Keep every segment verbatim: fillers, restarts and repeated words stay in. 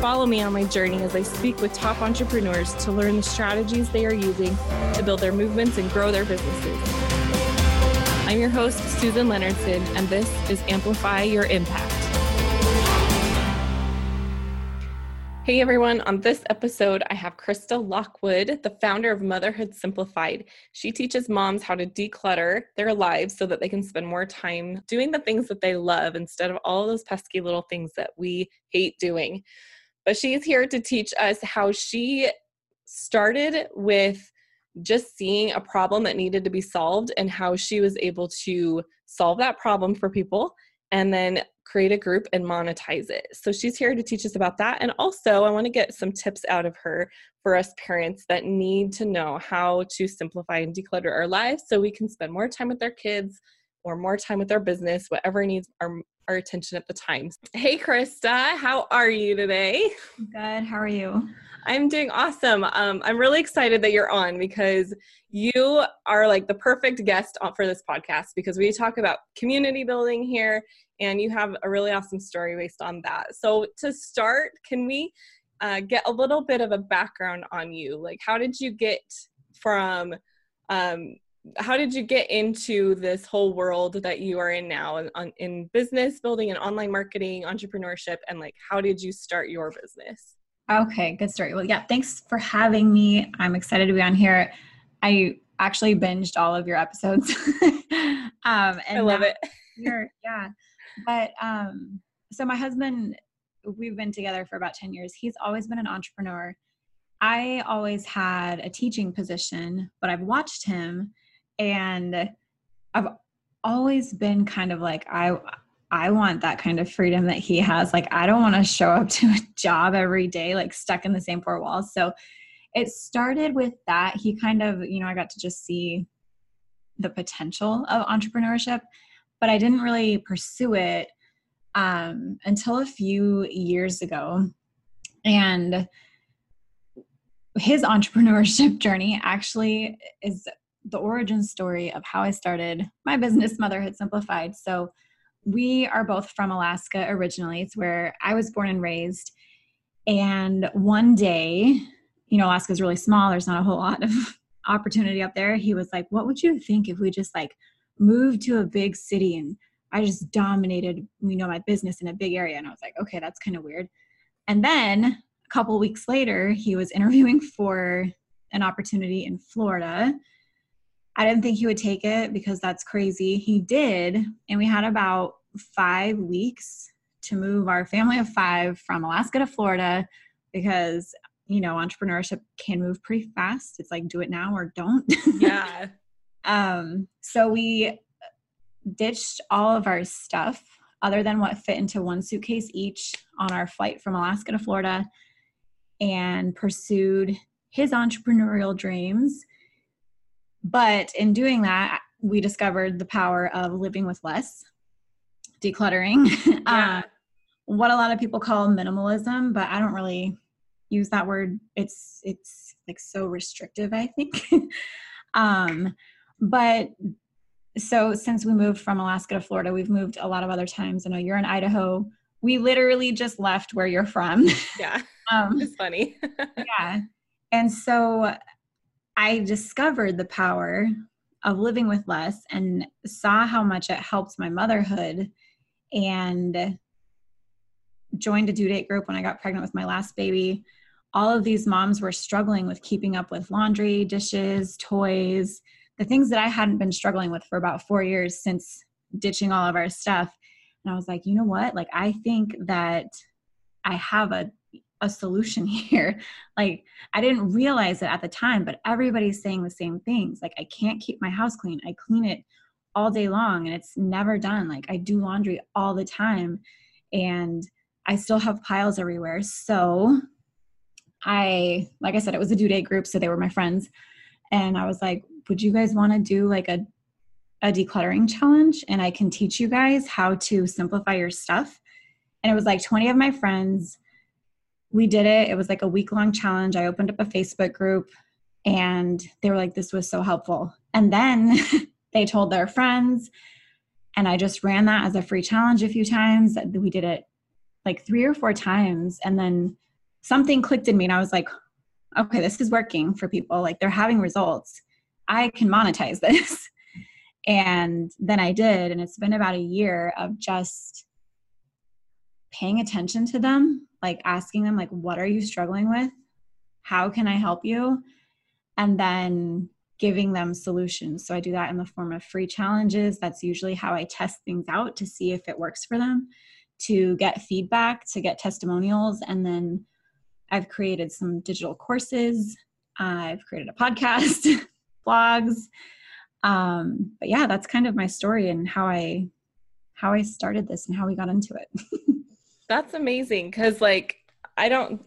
Follow me on my journey as I speak with top entrepreneurs to learn the strategies they are using to build their movements and grow their businesses. I'm your host, Susan Leonardson, and this is Amplify Your Impact. Hey everyone, on this episode, I have Krista Lockwood, the founder of Motherhood Simplified. She teaches moms how to declutter their lives so that they can spend more time doing the things that they love instead of all those pesky little things that we hate doing. But she's here to teach us how she started with just seeing a problem that needed to be solved and how she was able to solve that problem for people and then create a group and monetize it. So she's here to teach us about that. And also I want to get some tips out of her for us parents that need to know how to simplify and declutter our lives so we can spend more time with our kids or more time with our business, whatever needs our, our attention at the time. Hey, Krista, how are you today? Good. How are you? I'm doing awesome. Um, I'm really excited that you're on because you are like the perfect guest for this podcast because we talk about community building here and you have a really awesome story based on that. So to start, can we uh, get a little bit of a background on you? Like, how did you get from... Um, How did you get into this whole world that you are in now in, on, in business building and online marketing, entrepreneurship, and like, how did you start your business? Okay, good story. Well, yeah, thanks for having me. I'm excited to be on here. I actually binged all of your episodes. um, and I love it. Yeah. But um, so my husband, we've been together for about ten years. He's always been an entrepreneur. I always had a teaching position, but I've watched him and I've always been kind of like, I I want that kind of freedom that he has. Like, I don't want to show up to a job every day, like stuck in the same four walls. So it started with that. He kind of, you know, I got to just see the potential of entrepreneurship, but I didn't really pursue it um, until a few years ago. And his entrepreneurship journey actually is the origin story of how I started my business, Motherhood Simplified. So we are both from Alaska originally. It's where I was born and raised. And one day, you know, Alaska's really small. There's not a whole lot of opportunity up there. He was like, what would you think if we just like moved to a big city and I just dominated, you know, my business in a big area. And I was like, okay, that's kind of weird. And then a couple weeks later, he was interviewing for an opportunity in Florida. I didn't think he would take it because that's crazy. He did. And we had about five weeks to move our family of five from Alaska to Florida because, you know, entrepreneurship can move pretty fast. It's like, do it now or don't. Yeah. um, so we ditched all of our stuff other than what fit into one suitcase each on our flight from Alaska to Florida and pursued his entrepreneurial dreams. But in doing that, we discovered the power of living with less, decluttering, yeah. um, what a lot of people call minimalism, but I don't really use that word. It's, it's like so restrictive, I think. um, but so since we moved from Alaska to Florida, we've moved a lot of other times. I know you're in Idaho. We literally just left where you're from. Yeah. um, it's funny. Yeah. And so I discovered the power of living with less and saw how much it helped my motherhood and joined a due date group when I got pregnant with my last baby. All of these moms were struggling with keeping up with laundry, dishes, toys, the things that I hadn't been struggling with for about four years since ditching all of our stuff. And I was like, you know what? Like, I think that I have a a solution here. Like, I didn't realize it at the time, but everybody's saying the same things. Like, I can't keep my house clean. I clean it all day long and it's never done. Like, I do laundry all the time and I still have piles everywhere. So I, like I said, it was a due date group. So they were my friends. And I was like, would you guys want to do like a, a decluttering challenge? And I can teach you guys how to simplify your stuff. And it was like twenty of my friends. We did it. It was like a week long challenge. I opened up a Facebook group and they were like, this was so helpful. And then they told their friends, and I just ran that as a free challenge a few times. We did it like three or four times. And then something clicked in me and I was like, okay, this is working for people. Like, they're having results. I can monetize this. And then I did. And it's been about a year of just paying attention to them, like asking them, like, what are you struggling with? How can I help you? And then giving them solutions. So I do that in the form of free challenges. That's usually how I test things out to see if it works for them, to get feedback, to get testimonials. And then I've created some digital courses. I've created a podcast, blogs. Um, but yeah, that's kind of my story and how I, how I started this and how we got into it. That's amazing. 'Cause like, I don't,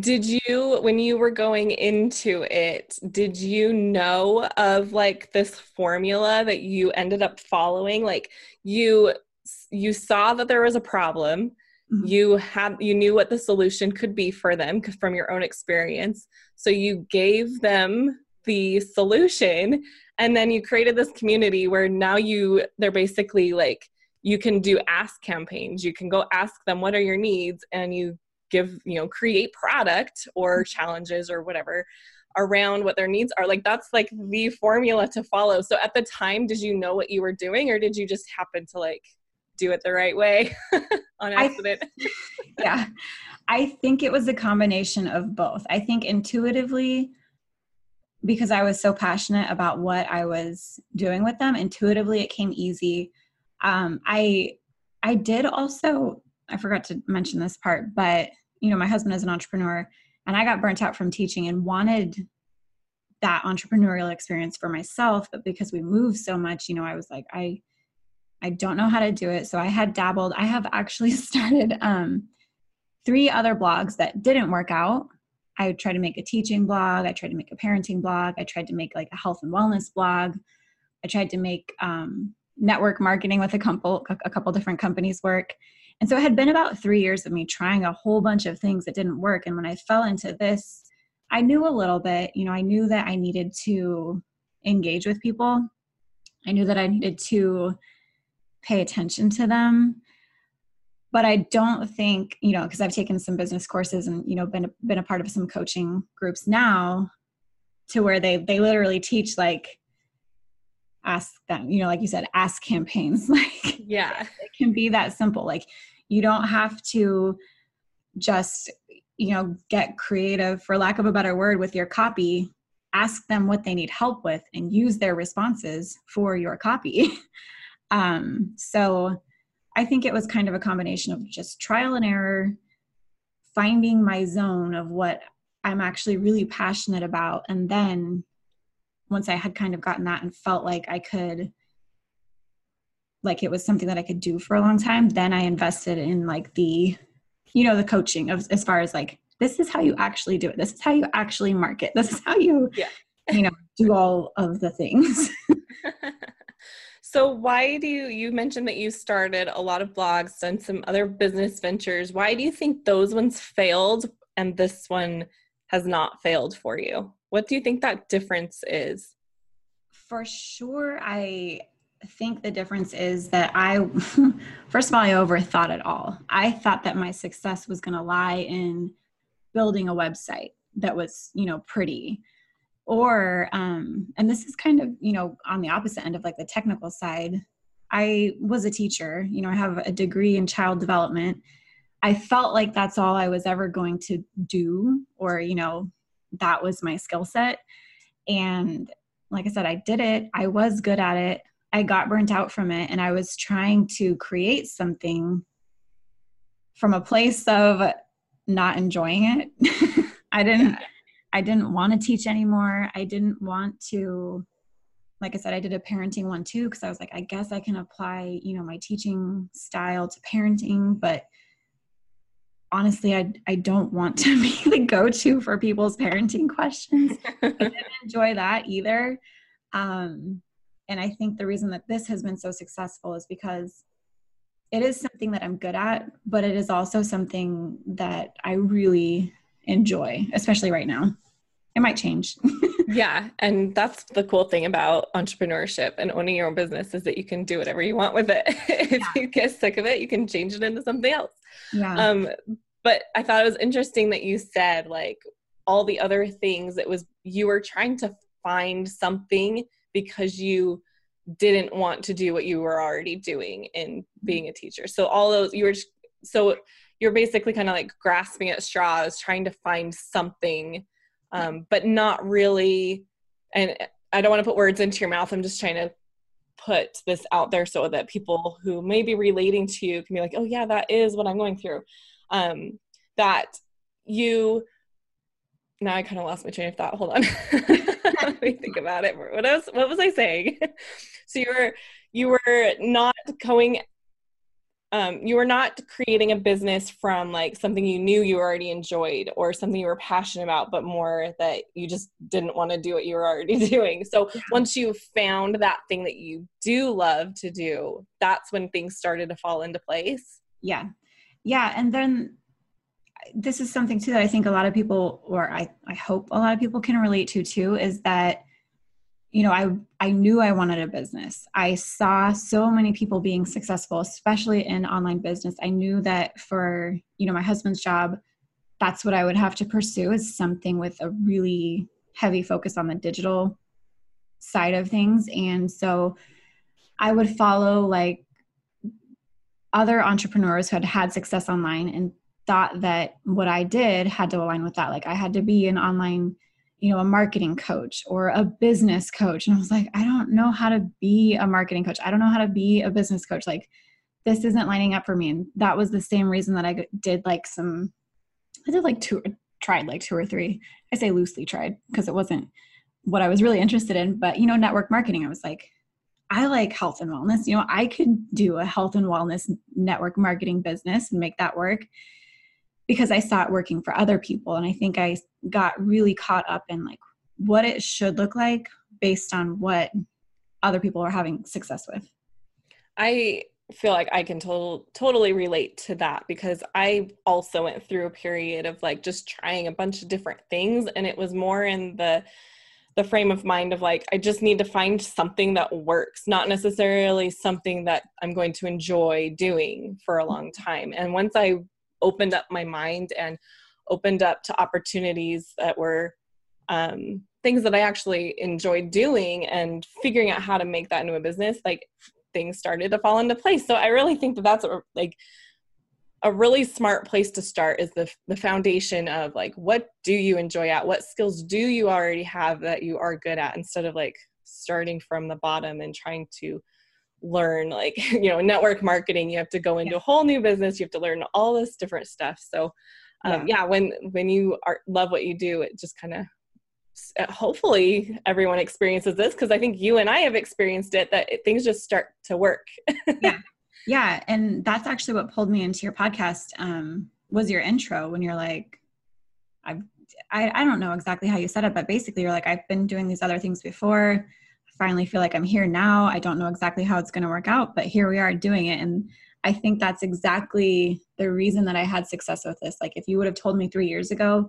did you, when you were going into it, did you know of like this formula that you ended up following? Like you, you saw that there was a problem. Mm-hmm. You had, you knew what the solution could be for them from your own experience. So you gave them the solution, and then you created this community where now you, they're basically like, you can do ask campaigns. You can go ask them, what are your needs? And you give, you know, create product or challenges or whatever around what their needs are. Like, that's like the formula to follow. So at the time, did you know what you were doing, or did you just happen to like do it the right way on accident? I, yeah. I think it was a combination of both. I think intuitively, because I was so passionate about what I was doing with them, intuitively it came easy. Um, I, I did also, I forgot to mention this part, but you know, my husband is an entrepreneur, and I got burnt out from teaching and wanted that entrepreneurial experience for myself. But because we move so much, you know, I was like, I, I don't know how to do it. So I had dabbled. I have actually started, um, three other blogs that didn't work out. I tried to make a teaching blog. I tried to make a parenting blog. I tried to make like a health and wellness blog. I tried to make, um, network marketing with a couple, a couple different companies work. And so it had been about three years of me trying a whole bunch of things that didn't work. And when I fell into this, I knew a little bit, you know, I knew that I needed to engage with people. I knew that I needed to pay attention to them, but I don't think, you know, 'cause I've taken some business courses and, you know, been, been a part of some coaching groups now to where they, they literally teach like, ask them, you know, like you said, ask campaigns. Like, yeah, it can be that simple. Like, you don't have to just, you know, get creative, for lack of a better word, with your copy. Ask them what they need help with and use their responses for your copy. um, so I think it was kind of a combination of just trial and error, finding my zone of what I'm actually really passionate about. And then once I had kind of gotten that and felt like I could, like it was something that I could do for a long time, then I invested in like the, you know, the coaching of, as far as like, this is how you actually do it. This is how you actually market. This is how you, yeah. you know, do all of the things. So why do you, you mentioned that you started a lot of blogs, done some other business ventures. Why do you think those ones failed and this one has not failed for you? What do you think that difference is? For sure, I think the difference is that I, first of all, I overthought it all. I thought that my success was going to lie in building a website that was, you know, pretty. Or, um, and this is kind of, you know, on the opposite end of like the technical side. I was a teacher, you know, I have a degree in child development. I felt like that's all I was ever going to do, or, you know, that was my skill set. And like I said, I did it. I was good at it. I got burnt out from it. And I was trying to create something from a place of not enjoying it. I didn't, yeah. I didn't want to teach anymore. I didn't want to, like I said, I did a parenting one too, 'cause I was like, I guess I can apply, you know, my teaching style to parenting, but honestly, I I don't want to be the go-to for people's parenting questions. I didn't enjoy that either. Um, and I think the reason that this has been so successful is because it is something that I'm good at, but it is also something that I really enjoy, especially right now. It might change. Yeah. And that's the cool thing about entrepreneurship and owning your own business is that you can do whatever you want with it. If yeah. you get sick of it, you can change it into something else. Yeah. Um, but I thought it was interesting that you said, like, all the other things, it was, you were trying to find something because you didn't want to do what you were already doing in being a teacher. So all those, you were, so you're basically kind of like grasping at straws, trying to find something. Um, but not really, and I don't want to put words into your mouth. I'm just trying to put this out there so that people who may be relating to you can be like, oh yeah, that is what I'm going through. Um, that you, now I kind of lost my train of thought. Hold on. Let me think about it. What else, what was I saying? So you were, you were not going, um, you were not creating a business from like something you knew you already enjoyed or something you were passionate about, but more that you just didn't want to do what you were already doing. So yeah. once you found that thing that you do love to do, that's when things started to fall into place. Yeah. Yeah. And then this is something too that I think a lot of people, or I, I hope a lot of people can relate to too, is that, you know, I, I knew I wanted a business. I saw so many people being successful, especially in online business. I knew that for, you know, my husband's job, that's what I would have to pursue, is something with a really heavy focus on the digital side of things. And so I would follow like other entrepreneurs who had had success online and thought that what I did had to align with that. Like I had to be an online you know, a marketing coach or a business coach. And I was like, I don't know how to be a marketing coach. I don't know how to be a business coach. Like this isn't lining up for me. And that was the same reason that I did like some, I did like two, tried like two or three, I say loosely tried because it wasn't what I was really interested in, but you know, network marketing, I was like, I like health and wellness. You know, I could do a health and wellness network marketing business and make that work, because I saw it working for other people. And I think I got really caught up in like what it should look like based on what other people are having success with. I feel like I can to- totally relate to that because I also went through a period of like just trying a bunch of different things. And it was more in the the frame of mind of like, I just need to find something that works, not necessarily something that I'm going to enjoy doing for a long time. And once I opened up my mind and opened up to opportunities that were um, things that I actually enjoyed doing and figuring out how to make that into a business, like things started to fall into place. So I really think that that's a, like a really smart place to start is the the foundation of like, what do you enjoy at? What skills do you already have that you are good at, instead of like starting from the bottom and trying to learn, like, you know, network marketing, you have to go into yeah. a whole new business. You have to learn all this different stuff. So um, yeah. yeah, when, when you are love what you do, it just kind of, hopefully everyone experiences this. Cause I think you and I have experienced it, that it, things just start to work. yeah. Yeah. And that's actually what pulled me into your podcast. Um, was your intro when you're like, I've, I, I don't know exactly how you said it, but basically you're like, I've been doing these other things before. Finally feel like I'm here now. I don't know exactly how it's going to work out, but here we are doing it. And I think that's exactly the reason that I had success with this. Like if you would have told me three years ago,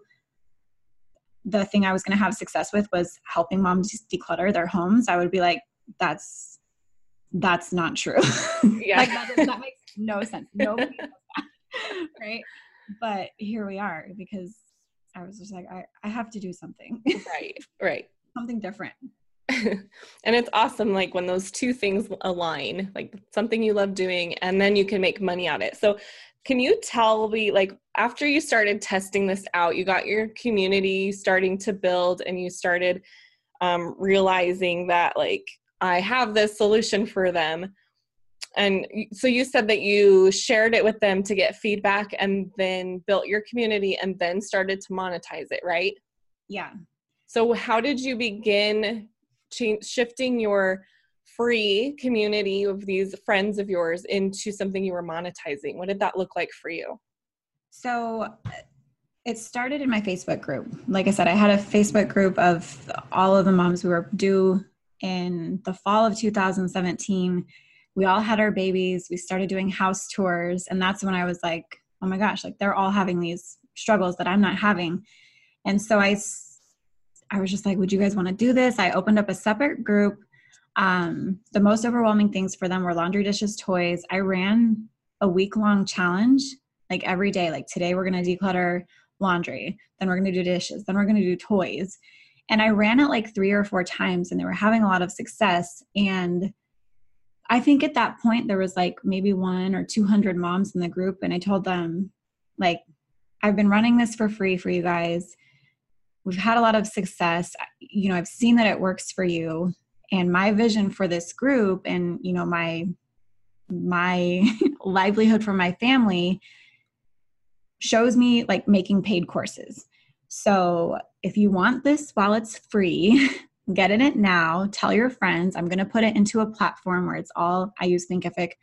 the thing I was going to have success with was helping moms declutter their homes, I would be like, that's, that's not true. Yeah. Like that, does, that makes no sense. Nobody knows that. Right. But here we are, because I was just like, I, I have to do something. Right. Right. Something different. And it's awesome, like when those two things align, like something you love doing, and then you can make money at it. So can you tell me, like after you started testing this out, you got your community starting to build and you started um, realizing that like, I have this solution for them. And so you said that you shared it with them to get feedback and then built your community and then started to monetize it, right? Yeah. So how did you begin Change, shifting your free community of these friends of yours into something you were monetizing? What did that look like for you? So it started in my Facebook group. Like I said, I had a Facebook group of all of the moms who were due in the fall of two thousand seventeen. We all had our babies. We started doing house tours. And that's when I was like, oh my gosh, like they're all having these struggles that I'm not having. And so I, I was just like, would you guys want to do this? I opened up a separate group. Um, the most overwhelming things for them were laundry, dishes, toys. I ran a week long challenge, like every day, like today we're going to declutter laundry, then we're going to do dishes, then we're going to do toys. And I ran it like three or four times and they were having a lot of success. And I think at that point there was like maybe one or two hundred moms in the group. And I told them, like, I've been running this for free for you guys. We've had a lot of success. You know, I've seen that it works for you. And my vision for this group and, you know, my, my livelihood for my family shows me like making paid courses. So if you want this while it's free, get in it now, tell your friends. I'm going to put it into a platform where it's all, I use Thinkific,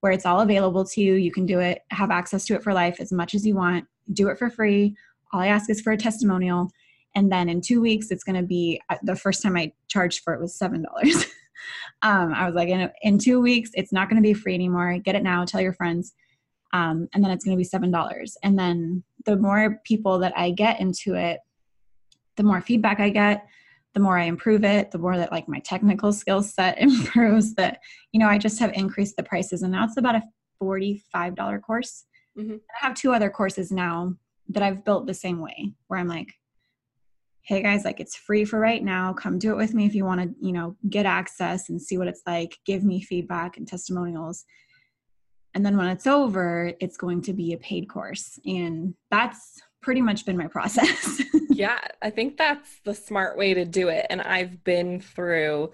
where it's all available to you. You can do it, have access to it for life as much as you want, do it for free. All I ask is for a testimonial. And then in two weeks, it's going to be, the first time I charged for it was seven dollars. um, I was like, in, in two weeks, it's not going to be free anymore. Get it now, tell your friends. Um, and then it's going to be seven dollars. And then the more people that I get into it, the more feedback I get, the more I improve it, the more that like my technical skill set improves that, you know, I just have increased the prices and now it's about a forty-five dollar course. Mm-hmm. I have two other courses now that I've built the same way where I'm like, hey guys, like it's free for right now. Come do it with me if you want to, you know, get access and see what it's like, give me feedback and testimonials. And then when it's over, it's going to be a paid course. And that's pretty much been my process. Yeah, I think that's the smart way to do it. And I've been through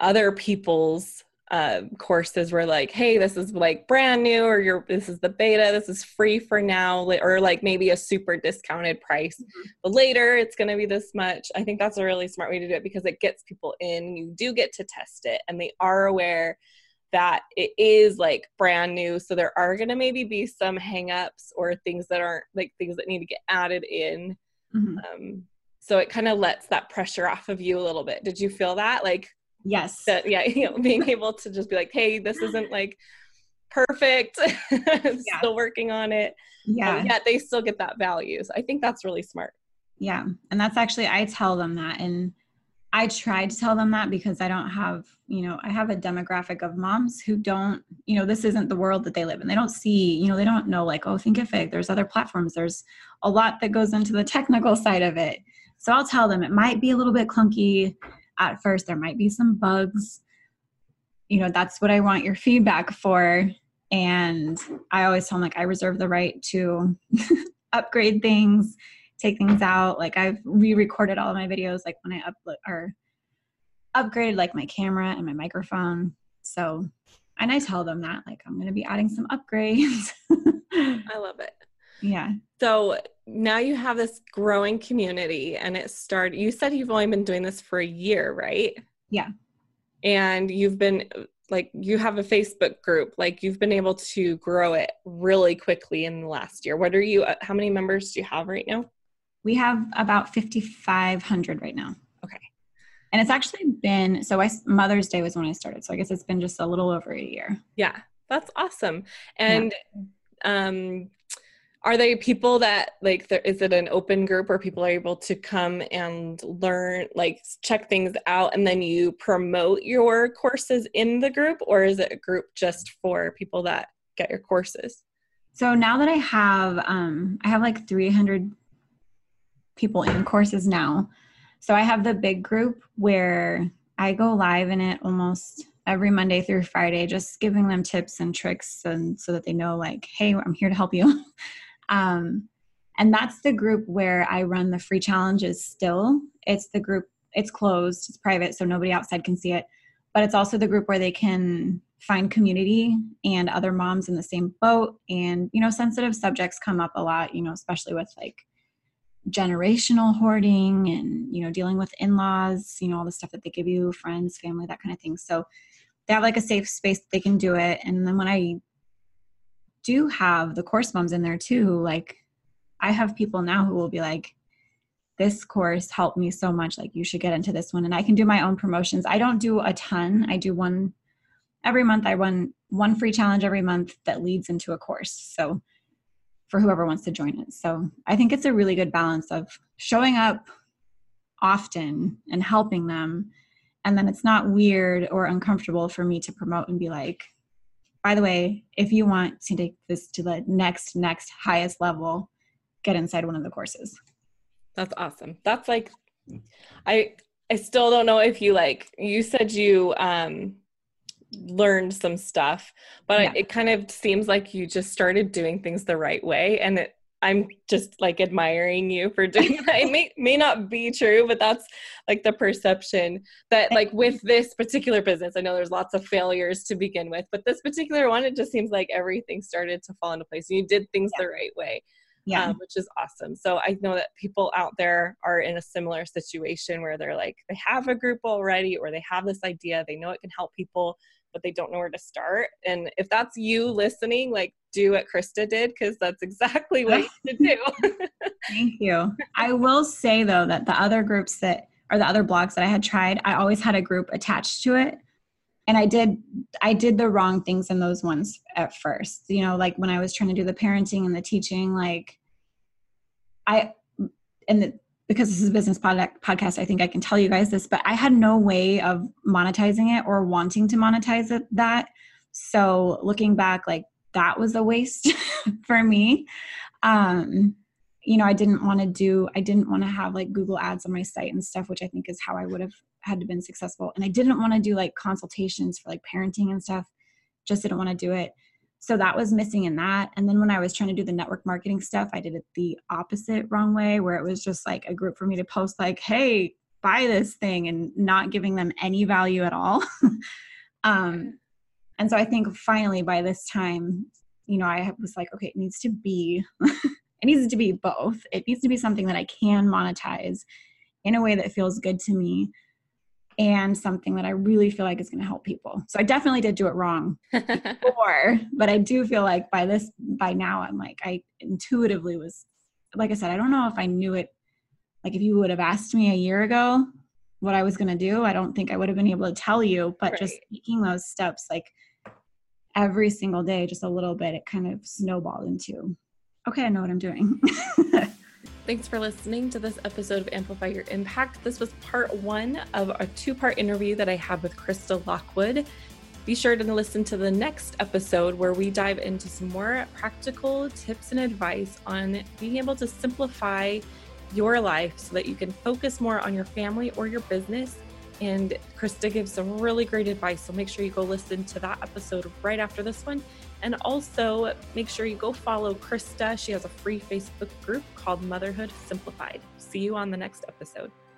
other people's uh, courses where like, hey, this is like brand new, or you're, this is the beta, this is free for now, or like maybe a super discounted price, mm-hmm. but later it's going to be this much. I think that's a really smart way to do it because it gets people in, you do get to test it and they are aware that it is like brand new. So there are going to maybe be some hangups or things that aren't like things that need to get added in. Mm-hmm. Um, so it kind of lets that pressure off of you a little bit. Did you feel that? Like, yes. That, yeah. You know, being able to just be like, hey, this isn't like perfect. Yeah. Still working on it. Yeah. Um, yeah. They still get that value. So I think that's really smart. Yeah. And that's actually, I tell them that. And I try to tell them that because I don't have, you know, I have a demographic of moms who don't, you know, this isn't the world that they live in. They don't see, you know, they don't know like, oh, Thinkific, there's other platforms. There's a lot that goes into the technical side of it. So I'll tell them it might be a little bit clunky at first. There might be some bugs. You know, that's what I want your feedback for. And I always tell them like, I reserve the right to upgrade things, take things out. Like I've re-recorded all of my videos, like when I upload or upgraded like my camera and my microphone. So, and I tell them that like, I'm going to be adding some upgrades. I love it. Yeah. So now you have this growing community and it started, you said you've only been doing this for a year, right? Yeah. And you've been like, you have a Facebook group, like you've been able to grow it really quickly in the last year. What are you, how many members do you have right now? We have about fifty-five hundred right now. Okay. And it's actually been, so I, Mother's Day was when I started. So I guess it's been just a little over a year. Yeah. That's awesome. And yeah. um, are they people that like, there, is it an open group where people are able to come and learn, like check things out and then you promote your courses in the group, or is it a group just for people that get your courses? So now that I have, um, I have like three hundred people in courses now. So I have the big group where I go live in it almost every Monday through Friday, just giving them tips and tricks and so that they know like, hey, I'm here to help you. um, and that's the group where I run the free challenges still. It's the group, it's closed, it's private, so nobody outside can see it. But it's also the group where they can find community and other moms in the same boat. And, you know, sensitive subjects come up a lot, you know, especially with like generational hoarding and, you know, dealing with in-laws, you know, all the stuff that they give you, friends, family, that kind of thing. So they have like a safe space that they can do it. And then when I do have the course moms in there too, who like, I have people now who will be like, this course helped me so much. Like, you should get into this one. And I can do my own promotions. I don't do a ton. I do one every month. I run one free challenge every month that leads into a course. So for whoever wants to join it. So I think it's a really good balance of showing up often and helping them. And then it's not weird or uncomfortable for me to promote and be like, by the way, if you want to take this to the next, next highest level, get inside one of the courses. That's awesome. That's like, I, I still don't know if you like, you said you, um, learned some stuff, but yeah. it, it kind of seems like you just started doing things the right way. And it, I'm just like admiring you for doing that. It may, may not be true, but that's like the perception that like with this particular business, I know there's lots of failures to begin with, but this particular one, it just seems like everything started to fall into place and you did things yeah. the right way. Yeah, um, which is awesome. So I know that people out there are in a similar situation where they're like, they have a group already, or they have this idea, they know it can help people, but they don't know where to start. And if that's you listening, like do what Krista did, because that's exactly what you should do. Thank you. I will say though, that the other groups that, or the other blogs that I had tried, I always had a group attached to it. And I did, I did the wrong things in those ones at first, you know, like when I was trying to do the parenting and the teaching, like I, and the, because this is a business pod- podcast, I think I can tell you guys this, but I had no way of monetizing it or wanting to monetize it, that. So looking back, like that was a waste for me. Um, you know, I didn't want to do, I didn't want to have like Google ads on my site and stuff, which I think is how I would have had to been successful. And I didn't want to do like consultations for like parenting and stuff. Just didn't want to do it. So that was missing in that. And then when I was trying to do the network marketing stuff, I did it the opposite wrong way, where it was just like a group for me to post like, hey, buy this thing, and not giving them any value at all. um, and so I think finally by this time, you know, I was like, okay, it needs to be it needs to be both. It needs to be something that I can monetize in a way that feels good to me, and something that I really feel like is going to help people. So I definitely did do it wrong before, but I do feel like by this, by now, I'm like, I intuitively was, like I said, I don't know if I knew it. Like if you would have asked me a year ago what I was going to do, I don't think I would have been able to tell you, but right. just taking those steps, like every single day, just a little bit, it kind of snowballed into, okay, I know what I'm doing. Thanks for listening to this episode of Amplify Your Impact. This was part one of a two-part interview that I had with Krista Lockwood. Be sure to listen to the next episode where we dive into some more practical tips and advice on being able to simplify your life so that you can focus more on your family or your business. And Krista gives some really great advice. So make sure you go listen to that episode right after this one. And also make sure you go follow Krista. She has a free Facebook group called Motherhood Simplified. See you on the next episode.